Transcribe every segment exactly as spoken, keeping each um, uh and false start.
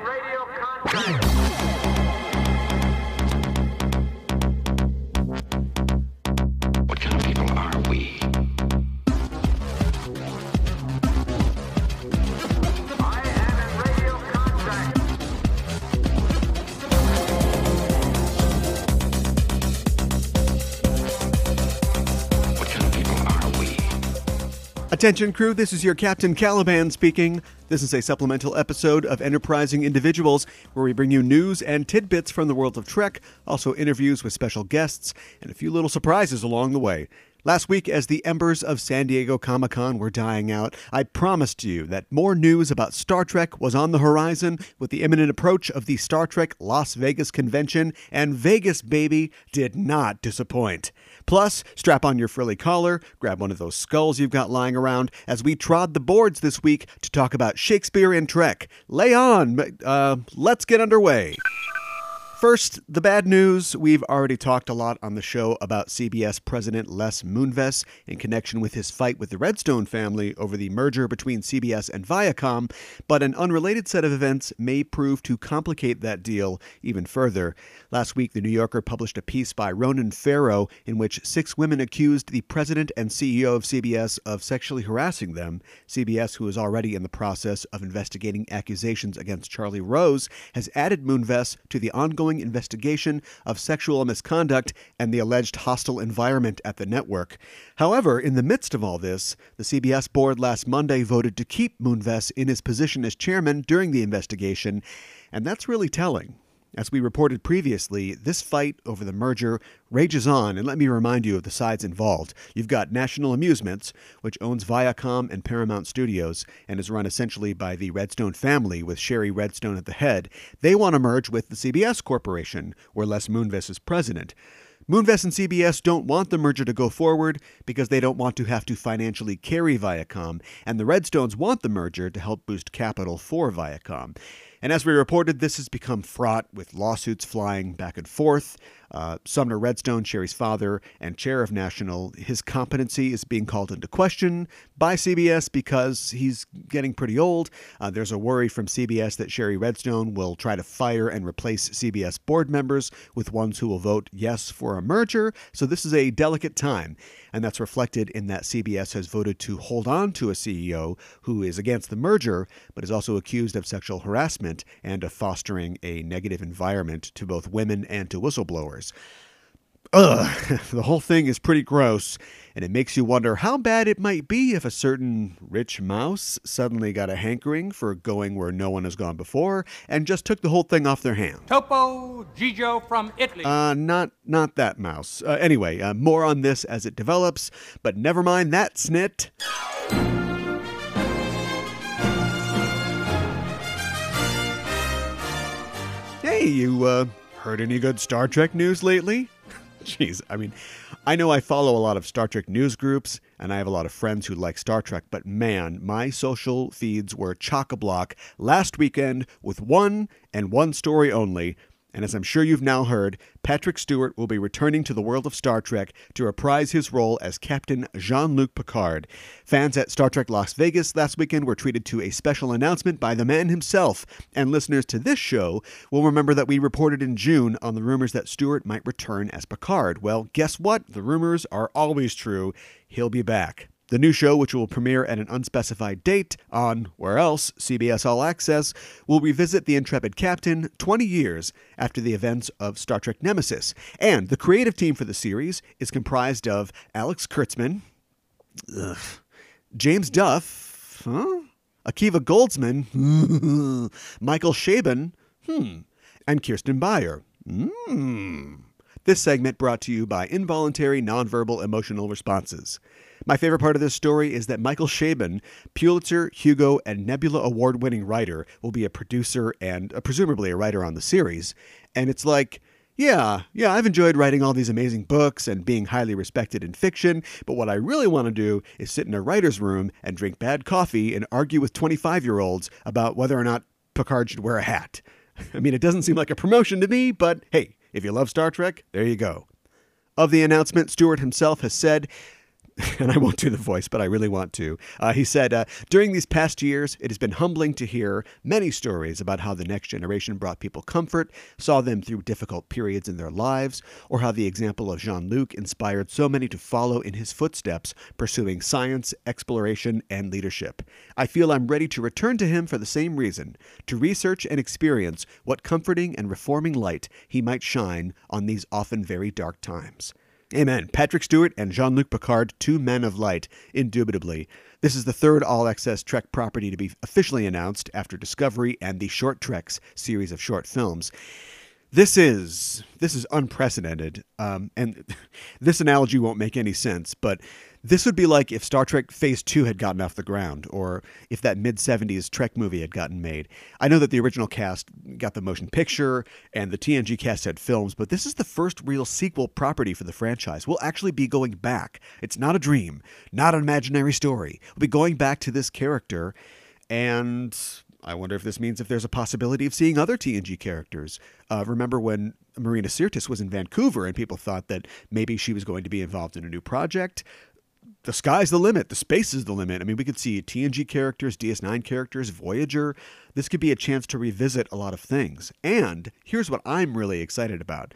and radio contact. What kind of people are we? I am in radio contact. What kind of people are we? Attention crew, this is your Captain Caliban speaking. This is a supplemental episode of Enterprising Individuals, where we bring you news and tidbits from the world of Trek, also interviews with special guests, and a few little surprises along the way. Last week, as the embers of San Diego Comic-Con were dying out, I promised you that more news about Star Trek was on the horizon with the imminent approach of the Star Trek Las Vegas convention, and Vegas, baby, did not disappoint. Plus, strap on your frilly collar, grab one of those skulls you've got lying around, as we trod the boards this week to talk about Shakespeare and Trek. Lay on! Uh, let's get underway. First, the bad news. We've already talked a lot on the show about C B S president Les Moonves in connection with his fight with the Redstone family over the merger between C B S and Viacom, but an unrelated set of events may prove to complicate that deal even further. Last week, The New Yorker published a piece by Ronan Farrow in which six women accused the president and C E O of C B S of sexually harassing them. C B S, who is already in the process of investigating accusations against Charlie Rose, has added Moonves to the ongoing investigation of sexual misconduct and the alleged hostile environment at the network. However, in the midst of all this, the C B S board last Monday voted to keep Moonves in his position as chairman during the investigation, and that's really telling. As we reported previously, this fight over the merger rages on, and let me remind you of the sides involved. You've got National Amusements, which owns Viacom and Paramount Studios, and is run essentially by the Redstone family, with Sherry Redstone at the head. They want to merge with the C B S Corporation, where Les Moonves is president. Moonves and C B S don't want the merger to go forward because they don't want to have to financially carry Viacom, and the Redstones want the merger to help boost capital for Viacom. And as we reported, this has become fraught with lawsuits flying back and forth. Uh, Sumner Redstone, Sherry's father and chair of National, his competency is being called into question by C B S because he's getting pretty old. Uh, there's a worry from C B S that Sherry Redstone will try to fire and replace C B S board members with ones who will vote yes for a merger. So this is a delicate time. And that's reflected in that C B S has voted to hold on to a C E O who is against the merger, but is also accused of sexual harassment and of fostering a negative environment to both women and to whistleblowers. Ugh, the whole thing is pretty gross, and it makes you wonder how bad it might be if a certain rich mouse suddenly got a hankering for going where no one has gone before and just took the whole thing off their hand. Topo Gigio from Italy. Uh, not, not that mouse. Uh, anyway, uh, more on this as it develops, but never mind that snit. Hey, you, uh... heard any good Star Trek news lately? Jeez, I mean, I know I follow a lot of Star Trek news groups, and I have a lot of friends who like Star Trek, but man, my social feeds were chock-a-block last weekend with one and one story only. And as I'm sure you've now heard, Patrick Stewart will be returning to the world of Star Trek to reprise his role as Captain Jean-Luc Picard. Fans at Star Trek Las Vegas last weekend were treated to a special announcement by the man himself, and listeners to this show will remember that we reported in June on the rumors that Stewart might return as Picard. Well, guess what? The rumors are always true. He'll be back. The new show, which will premiere at an unspecified date on, where else, C B S All Access, will revisit the intrepid captain twenty years after the events of Star Trek Nemesis. And the creative team for the series is comprised of Alex Kurtzman, ugh, James Duff, huh? Akiva Goldsman, Michael Schaben, hmm, and Kirsten Beyer, hmm. This segment brought to you by Involuntary Nonverbal Emotional Responses. My favorite part of this story is that Michael Chabon, Pulitzer, Hugo, and Nebula award-winning writer, will be a producer and uh, presumably a writer on the series. And it's like, yeah, yeah, I've enjoyed writing all these amazing books and being highly respected in fiction, but what I really want to do is sit in a writer's room and drink bad coffee and argue with twenty-five-year-olds about whether or not Picard should wear a hat. I mean, it doesn't seem like a promotion to me, but hey, if you love Star Trek, there you go. Of the announcement, Stewart himself has said, and I won't do the voice, but I really want to. Uh, he said, uh, during these past years, it has been humbling to hear many stories about how the next generation brought people comfort, saw them through difficult periods in their lives, or how the example of Jean-Luc inspired so many to follow in his footsteps, pursuing science, exploration, and leadership. I feel I'm ready to return to him for the same reason, to research and experience what comforting and reforming light he might shine on these often very dark times. Amen. Patrick Stewart and Jean-Luc Picard, two men of light, indubitably. This is the third all-access Trek property to be officially announced after Discovery and the Short Treks series of short films. This is this is unprecedented, um, and this analogy won't make any sense, but this would be like if Star Trek Phase two had gotten off the ground, or if that mid-seventies Trek movie had gotten made. I know that the original cast got the motion picture, and the T N G cast had films, but this is the first real sequel property for the franchise. We'll actually be going back. It's not a dream, not an imaginary story. We'll be going back to this character, and I wonder if this means if there's a possibility of seeing other T N G characters. Uh, remember when Marina Sirtis was in Vancouver, and people thought that maybe she was going to be involved in a new project? The sky's the limit. The space is the limit. I mean, we could see T N G characters, D S nine characters, Voyager. This could be a chance to revisit a lot of things. And here's what I'm really excited about.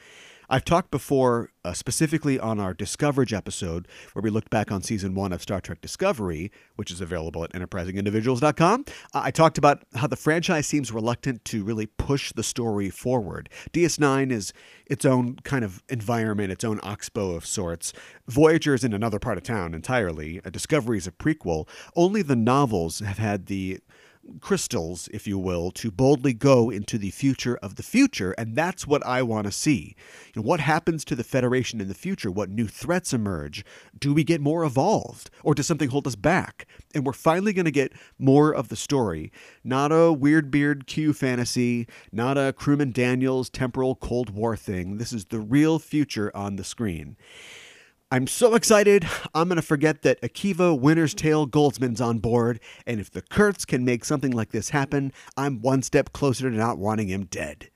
I've talked before, uh, specifically on our Discoverage episode, where we looked back on season one of Star Trek Discovery, which is available at enterprising individuals dot com. Uh, I talked about how the franchise seems reluctant to really push the story forward. D S nine is its own kind of environment, its own oxbow of sorts. Voyager is in another part of town entirely. Uh, Discovery is a prequel. Only the novels have had the crystals, if you will, to boldly go into the future of the future, and that's what I want to see. You know, what happens to the Federation in the future? What new threats emerge? Do we get more evolved, or does something hold us back? And we're finally going to get more of the story, not a weird beard Q fantasy, not a Crewman Daniels temporal Cold War thing. This is the real future on the screen. I'm so excited, I'm going to forget that Akiva Winter's Tale Goldsman's on board, and if the Kurtz can make something like this happen, I'm one step closer to not wanting him dead.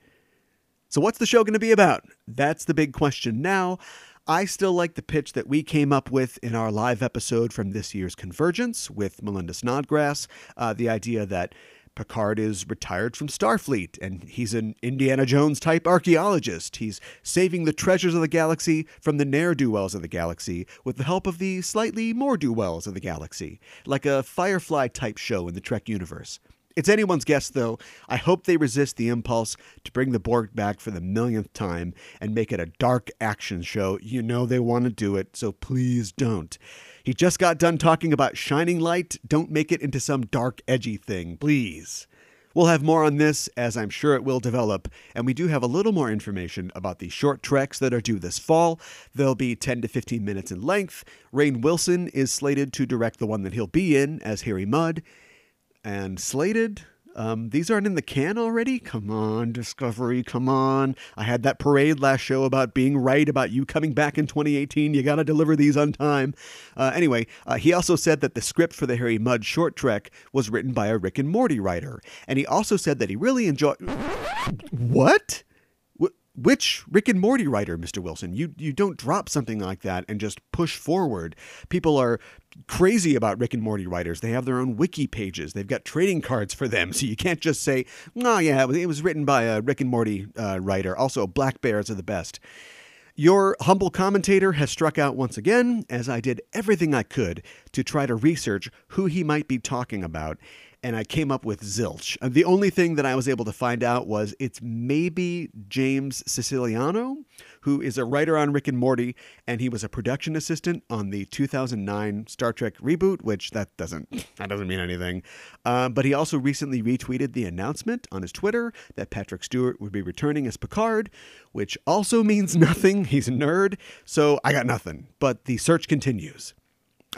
So what's the show going to be about? That's the big question now. I still like the pitch that we came up with in our live episode from this year's Convergence with Melinda Snodgrass, uh, the idea that Picard is retired from Starfleet, and he's an Indiana Jones-type archaeologist. He's saving the treasures of the galaxy from the ne'er-do-wells of the galaxy with the help of the slightly more do-wells of the galaxy, like a Firefly-type show in the Trek universe. It's anyone's guess, though. I hope they resist the impulse to bring the Borg back for the millionth time and make it a dark action show. You know they want to do it, so please don't. He just got done talking about shining light. Don't make it into some dark, edgy thing, please. We'll have more on this, as I'm sure it will develop, and we do have a little more information about the short treks that are due this fall. They'll be ten to fifteen minutes in length. Rainn Wilson is slated to direct the one that he'll be in as Harry Mudd. And slated, um, these aren't in the can already? Come on, Discovery, come on. I had that parade last show about being right, about you coming back in twenty eighteen. You got to deliver these on time. Uh, anyway, uh, he also said that the script for the Harry Mudd short trek was written by a Rick and Morty writer. And he also said that he really enjoyed... What? W- which Rick and Morty writer, Mister Wilson? You, you don't drop something like that and just push forward. People are crazy about Rick and Morty writers. They have their own wiki pages. They've got trading cards for them. So you can't just say, oh, yeah, it was written by a Rick and Morty uh, writer. Also, black bears are the best. Your humble commentator has struck out once again, as I did everything I could to try to research who he might be talking about. And I came up with zilch. The only thing that I was able to find out was it's maybe James Siciliano, who is a writer on Rick and Morty, and he was a production assistant on the two thousand nine Star Trek reboot, which that doesn't that doesn't mean anything. Uh, but he also recently retweeted the announcement on his Twitter that Patrick Stewart would be returning as Picard, which also means nothing. He's a nerd, so I got nothing. But the search continues.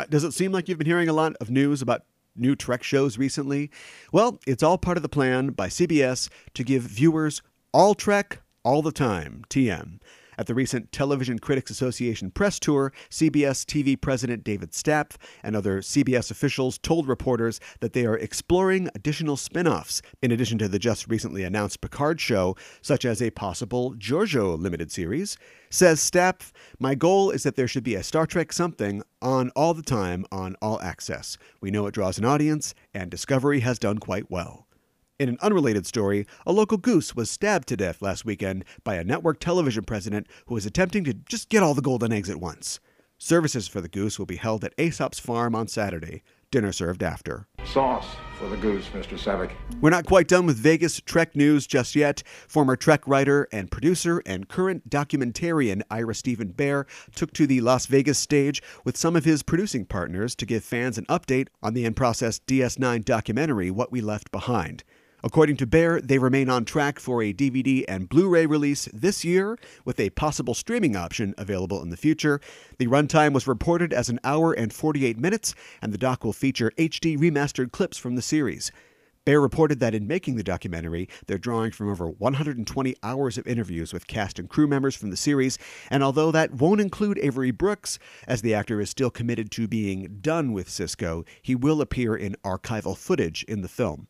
Does it seem like you've been hearing a lot of news about new Trek shows recently? Well, it's all part of the plan by C B S to give viewers all Trek all the time, T M. At the recent Television Critics Association press tour, C B S T V president David Stapf and other C B S officials told reporters that they are exploring additional spin-offs, in addition to the just recently announced Picard show, such as a possible Giorgio limited series. Says Stapf, "My goal is that there should be a Star Trek something on all the time on All Access. We know it draws an audience, and Discovery has done quite well." In an unrelated story, a local goose was stabbed to death last weekend by a network television president who was attempting to just get all the golden eggs at once. Services for the goose will be held at Aesop's Farm on Saturday. Dinner served after. Sauce for the goose, Mister Savick. We're not quite done with Vegas Trek news just yet. Former Trek writer and producer and current documentarian Ira Steven Behr took to the Las Vegas stage with some of his producing partners to give fans an update on the in-process D S nine documentary, What We Left Behind. According to Behr, they remain on track for a D V D and Blu-ray release this year, with a possible streaming option available in the future. The runtime was reported as an hour and forty-eight minutes, and the doc will feature H D remastered clips from the series. Behr reported that in making the documentary, they're drawing from over one hundred twenty hours of interviews with cast and crew members from the series, and although that won't include Avery Brooks, as the actor is still committed to being done with Sisko, he will appear in archival footage in the film.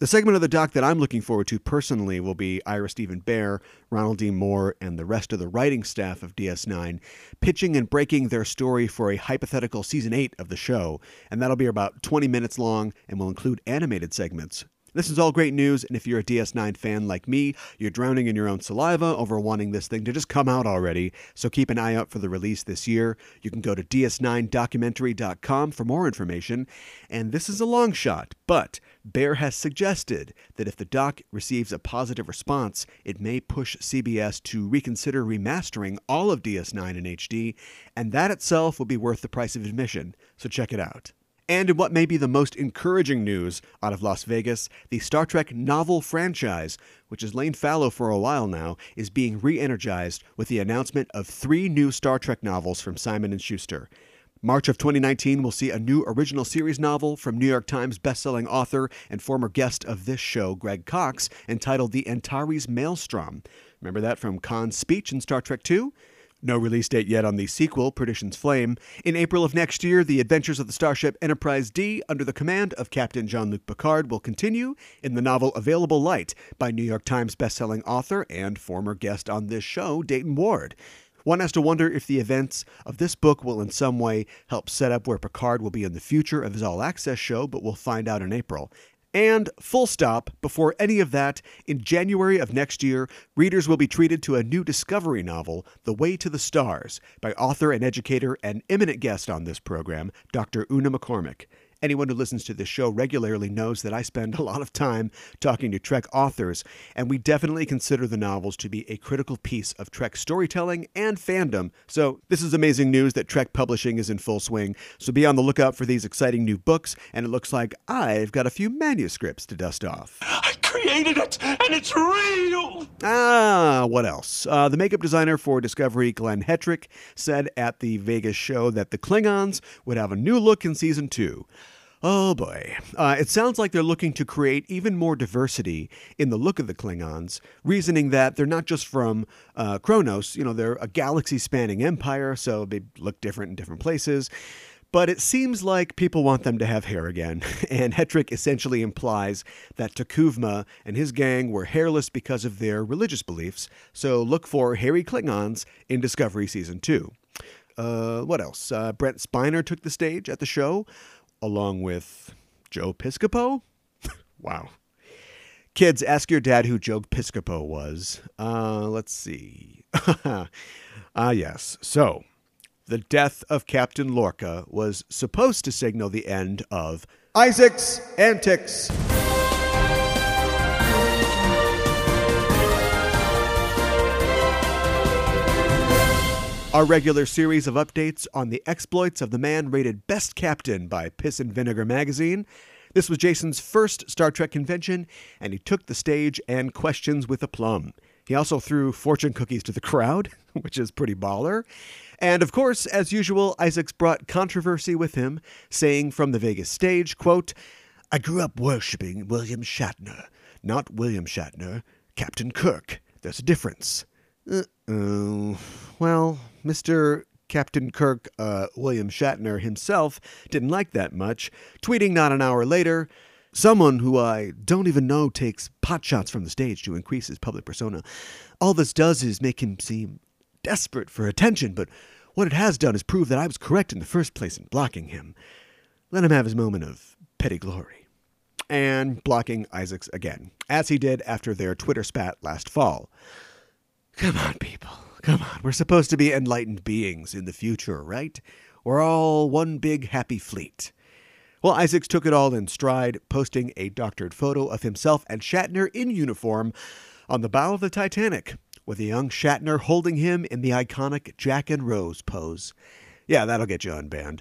The segment of the doc that I'm looking forward to personally will be Ira Steven Behr, Ronald D. Moore, and the rest of the writing staff of D S nine pitching and breaking their story for a hypothetical Season eight of the show, and that'll be about twenty minutes long and will include animated segments. This is all great news, and if you're a D S nine fan like me, you're drowning in your own saliva over wanting this thing to just come out already, so keep an eye out for the release this year. You can go to D S nine documentary dot com for more information, and this is a long shot, but Behr has suggested that if the doc receives a positive response, it may push C B S to reconsider remastering all of D S nine in H D, and that itself will be worth the price of admission, so check it out. And in what may be the most encouraging news out of Las Vegas, the Star Trek novel franchise, which has lain fallow for a while now, is being re-energized with the announcement of three new Star Trek novels from Simon and Schuster. March of twenty nineteen will see a new original series novel from New York Times bestselling author and former guest of this show, Greg Cox, entitled The Antares Maelstrom. Remember that from Khan's speech in Star Trek two? No release date yet on the sequel, Perdition's Flame. In April of next year, the adventures of the starship Enterprise D under the command of Captain Jean-Luc Picard will continue in the novel Available Light by New York Times bestselling author and former guest on this show, Dayton Ward. One has to wonder if the events of this book will in some way help set up where Picard will be in the future of his all-access show, but we'll find out in April. And, full stop, before any of that, in January of next year, readers will be treated to a new Discovery novel, The Way to the Stars, by author and educator and eminent guest on this program, Doctor Una McCormack. Anyone who listens to this show regularly knows that I spend a lot of time talking to Trek authors, and we definitely consider the novels to be a critical piece of Trek storytelling and fandom. So this is amazing news that Trek publishing is in full swing. So be on the lookout for these exciting new books, and it looks like I've got a few manuscripts to dust off. I created it, and it's real! Ah, what else? Uh, the makeup designer for Discovery, Glenn Hetrick, said at the Vegas show that the Klingons would have a new look in Season two. Oh boy. Uh, it sounds like they're looking to create even more diversity in the look of the Klingons, reasoning that they're not just from uh, Kronos, you know, they're a galaxy-spanning empire, so they look different in different places. But it seems like people want them to have hair again, and Hetrick essentially implies that Takuvma and his gang were hairless because of their religious beliefs, so look for hairy Klingons in Discovery Season two. Uh, what else? Uh, Brent Spiner took the stage at the show, along with Joe Piscopo? Wow. Kids, ask your dad who Joe Piscopo was. Uh, let's see. Ah, uh, yes. So, the death of Captain Lorca was supposed to signal the end of Isaacs' antics. Our regular series of updates on the exploits of the man rated Best Captain by Piss and Vinegar magazine. This was Jason's first Star Trek convention, and he took the stage and questions with aplomb. He also threw fortune cookies to the crowd, which is pretty baller. And of course, as usual, Isaacs brought controversy with him, saying from the Vegas stage, quote, "I grew up worshipping William Shatner. Not William Shatner, Captain Kirk. There's a difference." Uh-oh. Well, Mister Captain Kirk, uh, William Shatner himself, didn't like that much, tweeting not an hour later, "Someone who I don't even know takes potshots from the stage to increase his public persona. All this does is make him seem desperate for attention, but what it has done is prove that I was correct in the first place in blocking him. Let him have his moment of petty glory." And blocking Isaacs again, as he did after their Twitter spat last fall. Come on, people. Come on. We're supposed to be enlightened beings in the future, right? We're all one big happy fleet. Well, Isaacs took it all in stride, posting a doctored photo of himself and Shatner in uniform on the bow of the Titanic, with a young Shatner holding him in the iconic Jack and Rose pose. Yeah, that'll get you unbanned.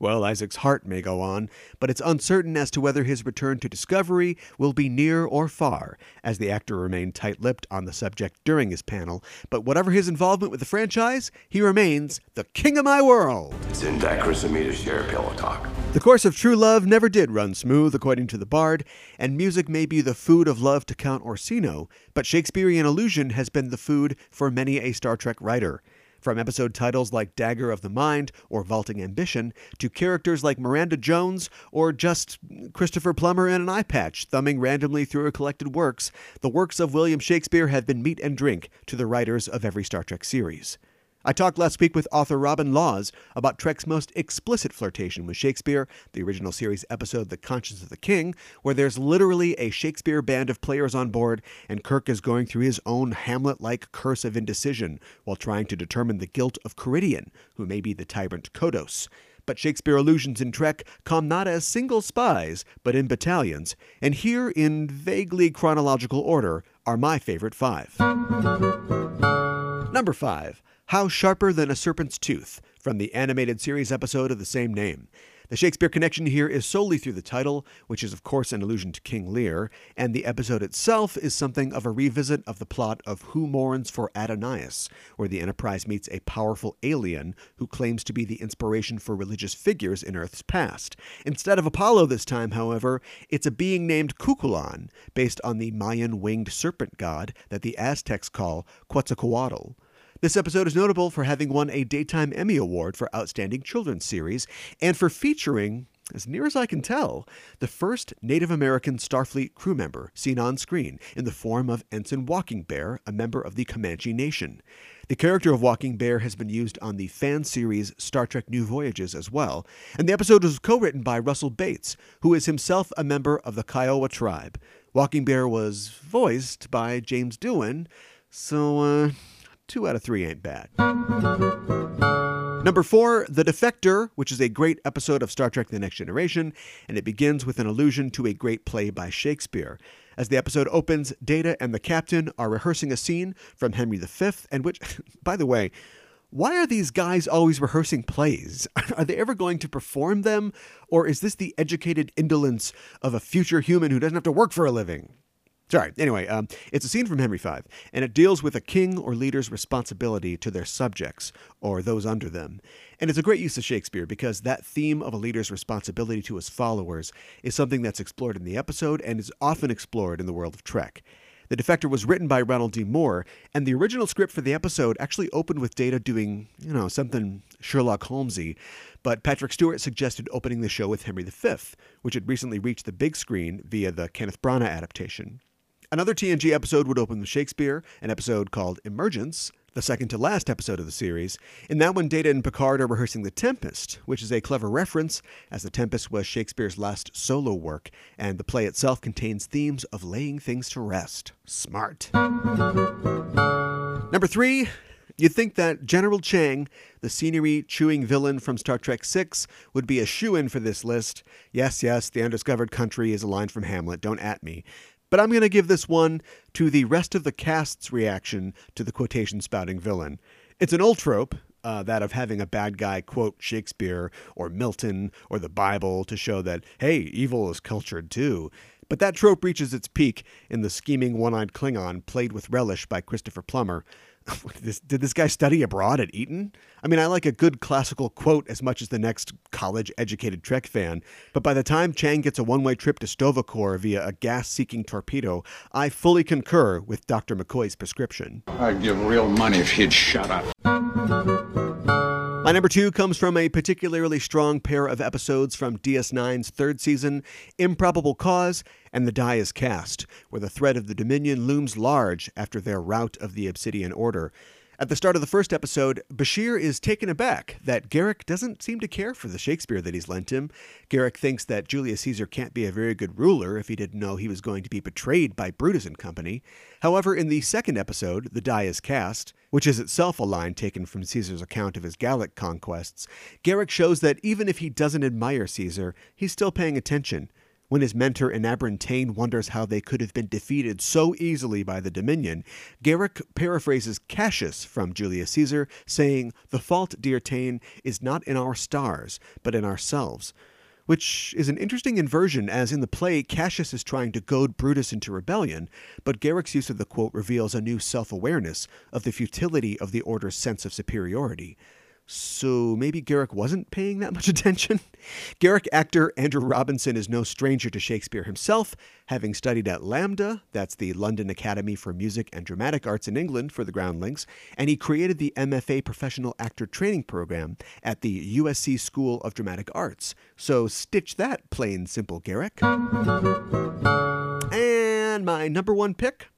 Well, Isaacs' heart may go on, but it's uncertain as to whether his return to Discovery will be near or far, as the actor remained tight-lipped on the subject during his panel. But whatever his involvement with the franchise, he remains the king of my world. It's indecorous of me to share pillow talk. The course of true love never did run smooth, according to the Bard, and music may be the food of love to Count Orsino, but Shakespearean illusion has been the food for many a Star Trek writer. From episode titles like Dagger of the Mind or Vaulting Ambition to characters like Miranda Jones or just Christopher Plummer in an eye patch thumbing randomly through her collected works, the works of William Shakespeare have been meat and drink to the writers of every Star Trek series. I talked last week with author Robin Laws about Trek's most explicit flirtation with Shakespeare, the original series episode The Conscience of the King, where there's literally a Shakespeare band of players on board, and Kirk is going through his own Hamlet-like curse of indecision while trying to determine the guilt of Caridian, who may be the tyrant Kodos. But Shakespeare allusions in Trek come not as single spies, but in battalions, and here, in vaguely chronological order, are my favorite five. Number five. How Sharper Than a Serpent's Tooth, from the animated series episode of the same name. The Shakespeare connection here is solely through the title, which is of course an allusion to King Lear, and the episode itself is something of a revisit of the plot of Who Mourns for Adonais, where the Enterprise meets a powerful alien who claims to be the inspiration for religious figures in Earth's past. Instead of Apollo this time, however, it's a being named Cuchulain, based on the Mayan winged serpent god that the Aztecs call Quetzalcoatl. This episode is notable for having won a Daytime Emmy Award for Outstanding Children's Series and for featuring, as near as I can tell, the first Native American Starfleet crew member seen on screen in the form of Ensign Walking Bear, a member of the Comanche Nation. The character of Walking Bear has been used on the fan series Star Trek New Voyages as well, and the episode was co-written by Russell Bates, who is himself a member of the Kiowa tribe. Walking Bear was voiced by James Doohan, so, uh... Two out of three ain't bad. Number four, The Defector, which is a great episode of Star Trek The Next Generation, and it begins with an allusion to a great play by Shakespeare. As the episode opens, Data and the Captain are rehearsing a scene from Henry the Fifth, and which, by the way, why are these guys always rehearsing plays? Are they ever going to perform them? Or is this the educated indolence of a future human who doesn't have to work for a living? Sorry, anyway, um, it's a scene from Henry the Fifth, and it deals with a king or leader's responsibility to their subjects, or those under them. And it's a great use of Shakespeare, because that theme of a leader's responsibility to his followers is something that's explored in the episode and is often explored in the world of Trek. The Defector was written by Ronald D. Moore, and the original script for the episode actually opened with Data doing, you know, something Sherlock Holmesy, but Patrick Stewart suggested opening the show with Henry the Fifth, which had recently reached the big screen via the Kenneth Branagh adaptation. Another T N G episode would open with Shakespeare, an episode called Emergence, the second to last episode of the series. In that one, Data and Picard are rehearsing The Tempest, which is a clever reference, as The Tempest was Shakespeare's last solo work, and the play itself contains themes of laying things to rest. Smart. Number three, you'd think that General Chang, the scenery-chewing villain from Star Trek six, would be a shoo-in for this list. Yes, yes, the undiscovered country is a line from Hamlet, don't at me. But I'm going to give this one to the rest of the cast's reaction to the quotation-spouting villain. It's an old trope, uh, that of having a bad guy quote Shakespeare or Milton or the Bible to show that, hey, evil is cultured too. But that trope reaches its peak in the scheming one-eyed Klingon played with relish by Christopher Plummer. This, did this guy study abroad at Eton? I mean, I like a good classical quote as much as the next college-educated Trek fan, but by the time Chang gets a one-way trip to Stovacor via a gas-seeking torpedo, I fully concur with Doctor McCoy's prescription. I'd give real money if he'd shut up. My number two comes from a particularly strong pair of episodes from D S nine's third season, Improbable Cause and The Die is Cast, where the threat of the Dominion looms large after their rout of the Obsidian Order. At the start of the first episode, Bashir is taken aback that Garrick doesn't seem to care for the Shakespeare that he's lent him. Garrick thinks that Julius Caesar can't be a very good ruler if he didn't know he was going to be betrayed by Brutus and company. However, in the second episode, The Die is Cast, which is itself a line taken from Caesar's account of his Gallic conquests, Garrick shows that even if he doesn't admire Caesar, he's still paying attention. When his mentor Enabrantane wonders how they could have been defeated so easily by the Dominion, Garrick paraphrases Cassius from Julius Caesar, saying, "The fault, dear Tane, is not in our stars, but in ourselves," which is an interesting inversion, as in the play, Cassius is trying to goad Brutus into rebellion, but Garrick's use of the quote reveals a new self-awareness of the futility of the Order's sense of superiority. So maybe Garrick wasn't paying that much attention? Garrick actor Andrew Robinson is no stranger to Shakespeare himself, having studied at Lambda, that's the London Academy for Music and Dramatic Arts in England for the groundlings, and he created the M F A Professional Actor Training Program at the U S C School of Dramatic Arts. So stitch that, plain simple Garrick. And my number one pick?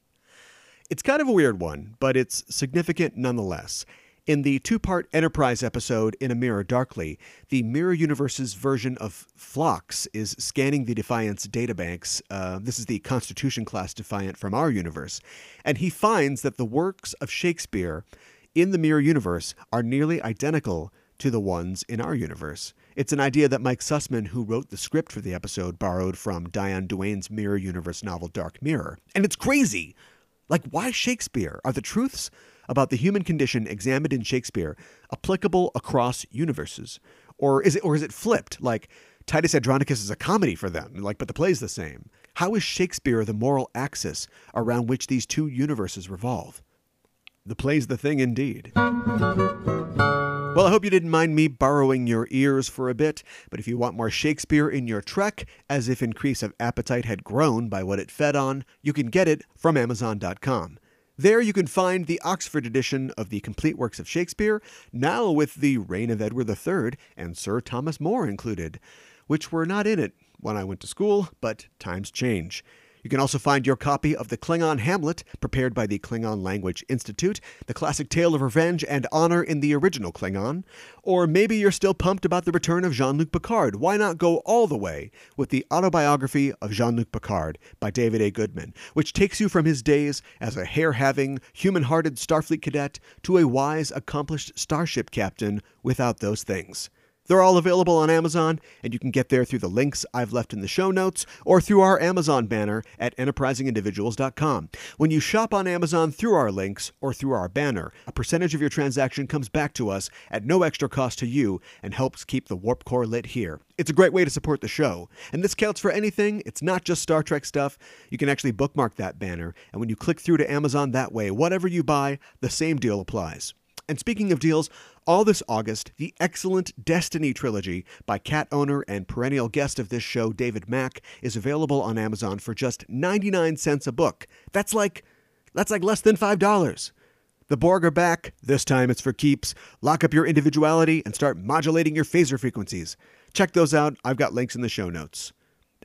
It's kind of a weird one, but it's significant nonetheless. In the two-part Enterprise episode, In a Mirror Darkly, the Mirror Universe's version of Phlox is scanning the Defiant's databanks. Uh, this is the Constitution-class Defiant from our universe. And he finds that the works of Shakespeare in the Mirror Universe are nearly identical to the ones in our universe. It's an idea that Mike Sussman, who wrote the script for the episode, borrowed from Diane Duane's Mirror Universe novel Dark Mirror. And it's crazy! Like, why Shakespeare? Are the truths about the human condition examined in Shakespeare applicable across universes? Or is it or is it flipped? Like, Titus Andronicus is a comedy for them, like, but the play's the same. How is Shakespeare the moral axis around which these two universes revolve? The play's the thing indeed. Well, I hope you didn't mind me borrowing your ears for a bit, but if you want more Shakespeare in your Trek, as if increase of appetite had grown by what it fed on, you can get it from Amazon dot com. There you can find the Oxford edition of the complete works of Shakespeare, now with the reign of Edward the Third and Sir Thomas More included, which were not in it when I went to school, but times change. You can also find your copy of the Klingon Hamlet, prepared by the Klingon Language Institute, the classic tale of revenge and honor in the original Klingon. Or maybe you're still pumped about the return of Jean-Luc Picard. Why not go all the way with the Autobiography of Jean-Luc Picard by David A. Goodman, which takes you from his days as a hair-having, human-hearted Starfleet cadet to a wise, accomplished starship captain without those things. They're all available on Amazon, and you can get there through the links I've left in the show notes or through our Amazon banner at enterprising individuals dot com. When you shop on Amazon through our links or through our banner, a percentage of your transaction comes back to us at no extra cost to you and helps keep the Warp Core lit here. It's a great way to support the show, and this counts for anything. It's not just Star Trek stuff. You can actually bookmark that banner, and when you click through to Amazon that way, whatever you buy, the same deal applies. And speaking of deals, all this August, the excellent Destiny trilogy by cat owner and perennial guest of this show, David Mack, is available on Amazon for just ninety-nine cents a book. That's like, that's like less than five dollars. The Borg are back. This time it's for keeps. Lock up your individuality and start modulating your phaser frequencies. Check those out. I've got links in the show notes.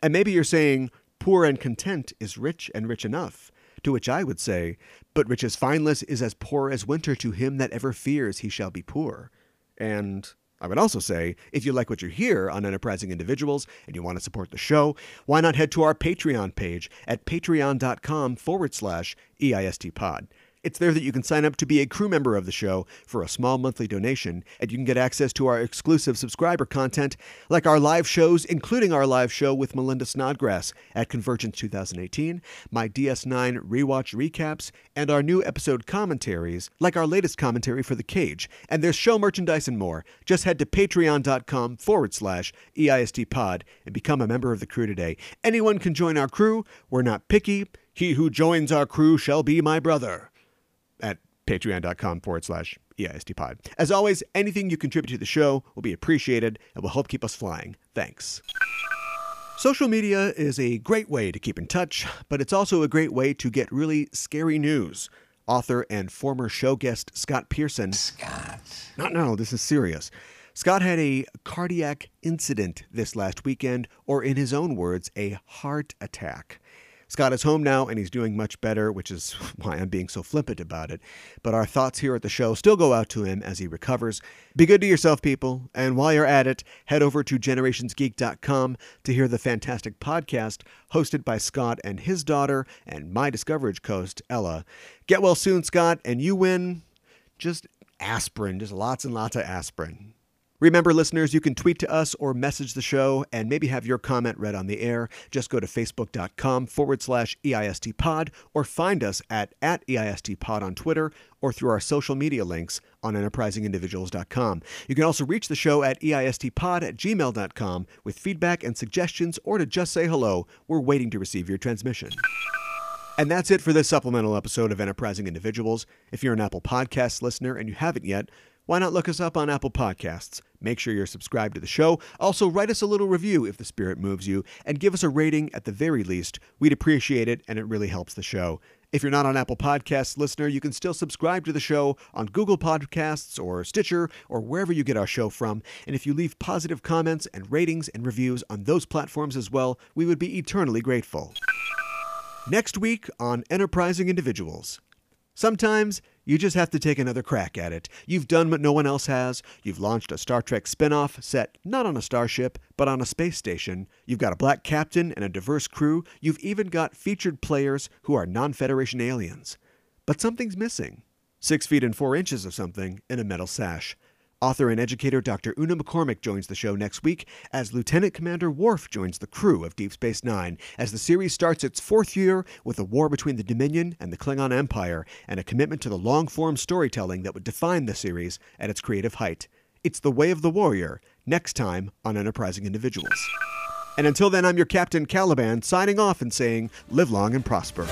And maybe you're saying, poor and content is rich and rich enough. To which I would say, but riches fineless is as poor as winter to him that ever fears he shall be poor. And I would also say, if you like what you hear on Enterprising Individuals and you want to support the show, why not head to our Patreon page at patreon.com forward slash EISTpod. It's there that you can sign up to be a crew member of the show for a small monthly donation, and you can get access to our exclusive subscriber content, like our live shows, including our live show with Melinda Snodgrass at Convergence twenty eighteen, my D S nine rewatch recaps, and our new episode commentaries, like our latest commentary for The Cage. And there's show merchandise and more. Just head to patreon.com forward slash EISTpod and become a member of the crew today. Anyone can join our crew. We're not picky. He who joins our crew shall be my brother. At patreon.com forward slash EISTpod. As always, anything you contribute to the show will be appreciated and will help keep us flying. Thanks. Social media is a great way to keep in touch, but it's also a great way to get really scary news. Author and former show guest Scott Pearson. Scott. No, no, this is serious. Scott had a cardiac incident this last weekend, or in his own words, a heart attack. Scott is home now and he's doing much better, which is why I'm being so flippant about it. But our thoughts here at the show still go out to him as he recovers. Be good to yourself, people. And while you're at it, head over to generations geek dot com to hear the fantastic podcast hosted by Scott and his daughter and my Discoverage host, Ella. Get well soon, Scott, and you win just aspirin, just lots and lots of aspirin. Remember, listeners, you can tweet to us or message the show and maybe have your comment read on the air. Just go to facebook.com forward slash EISTpod or find us at, at EISTpod on Twitter or through our social media links on enterprising individuals dot com. You can also reach the show at EISTpod at gmail dot com with feedback and suggestions or to just say hello. We're waiting to receive your transmission. And that's it for this supplemental episode of Enterprising Individuals. If you're an Apple Podcasts listener and you haven't yet, why not look us up on Apple Podcasts? Make sure you're subscribed to the show. Also, write us a little review if the spirit moves you, and give us a rating at the very least. We'd appreciate it, and it really helps the show. If you're not on Apple Podcasts, listener, you can still subscribe to the show on Google Podcasts or Stitcher or wherever you get our show from. And if you leave positive comments and ratings and reviews on those platforms as well, we would be eternally grateful. Next week on Enterprising Individuals. Sometimes you just have to take another crack at it. You've done what no one else has. You've launched a Star Trek spinoff set not on a starship, but on a space station. You've got a black captain and a diverse crew. You've even got featured players who are non-Federation aliens. But something's missing. Six feet and four inches of something in a metal sash. Author and educator Doctor Una McCormack joins the show next week as Lieutenant Commander Worf joins the crew of Deep Space Nine as the series starts its fourth year with a war between the Dominion and the Klingon Empire and a commitment to the long-form storytelling that would define the series at its creative height. It's The Way of the Warrior, next time on Enterprising Individuals. And until then, I'm your Captain Caliban, signing off and saying, live long and prosper.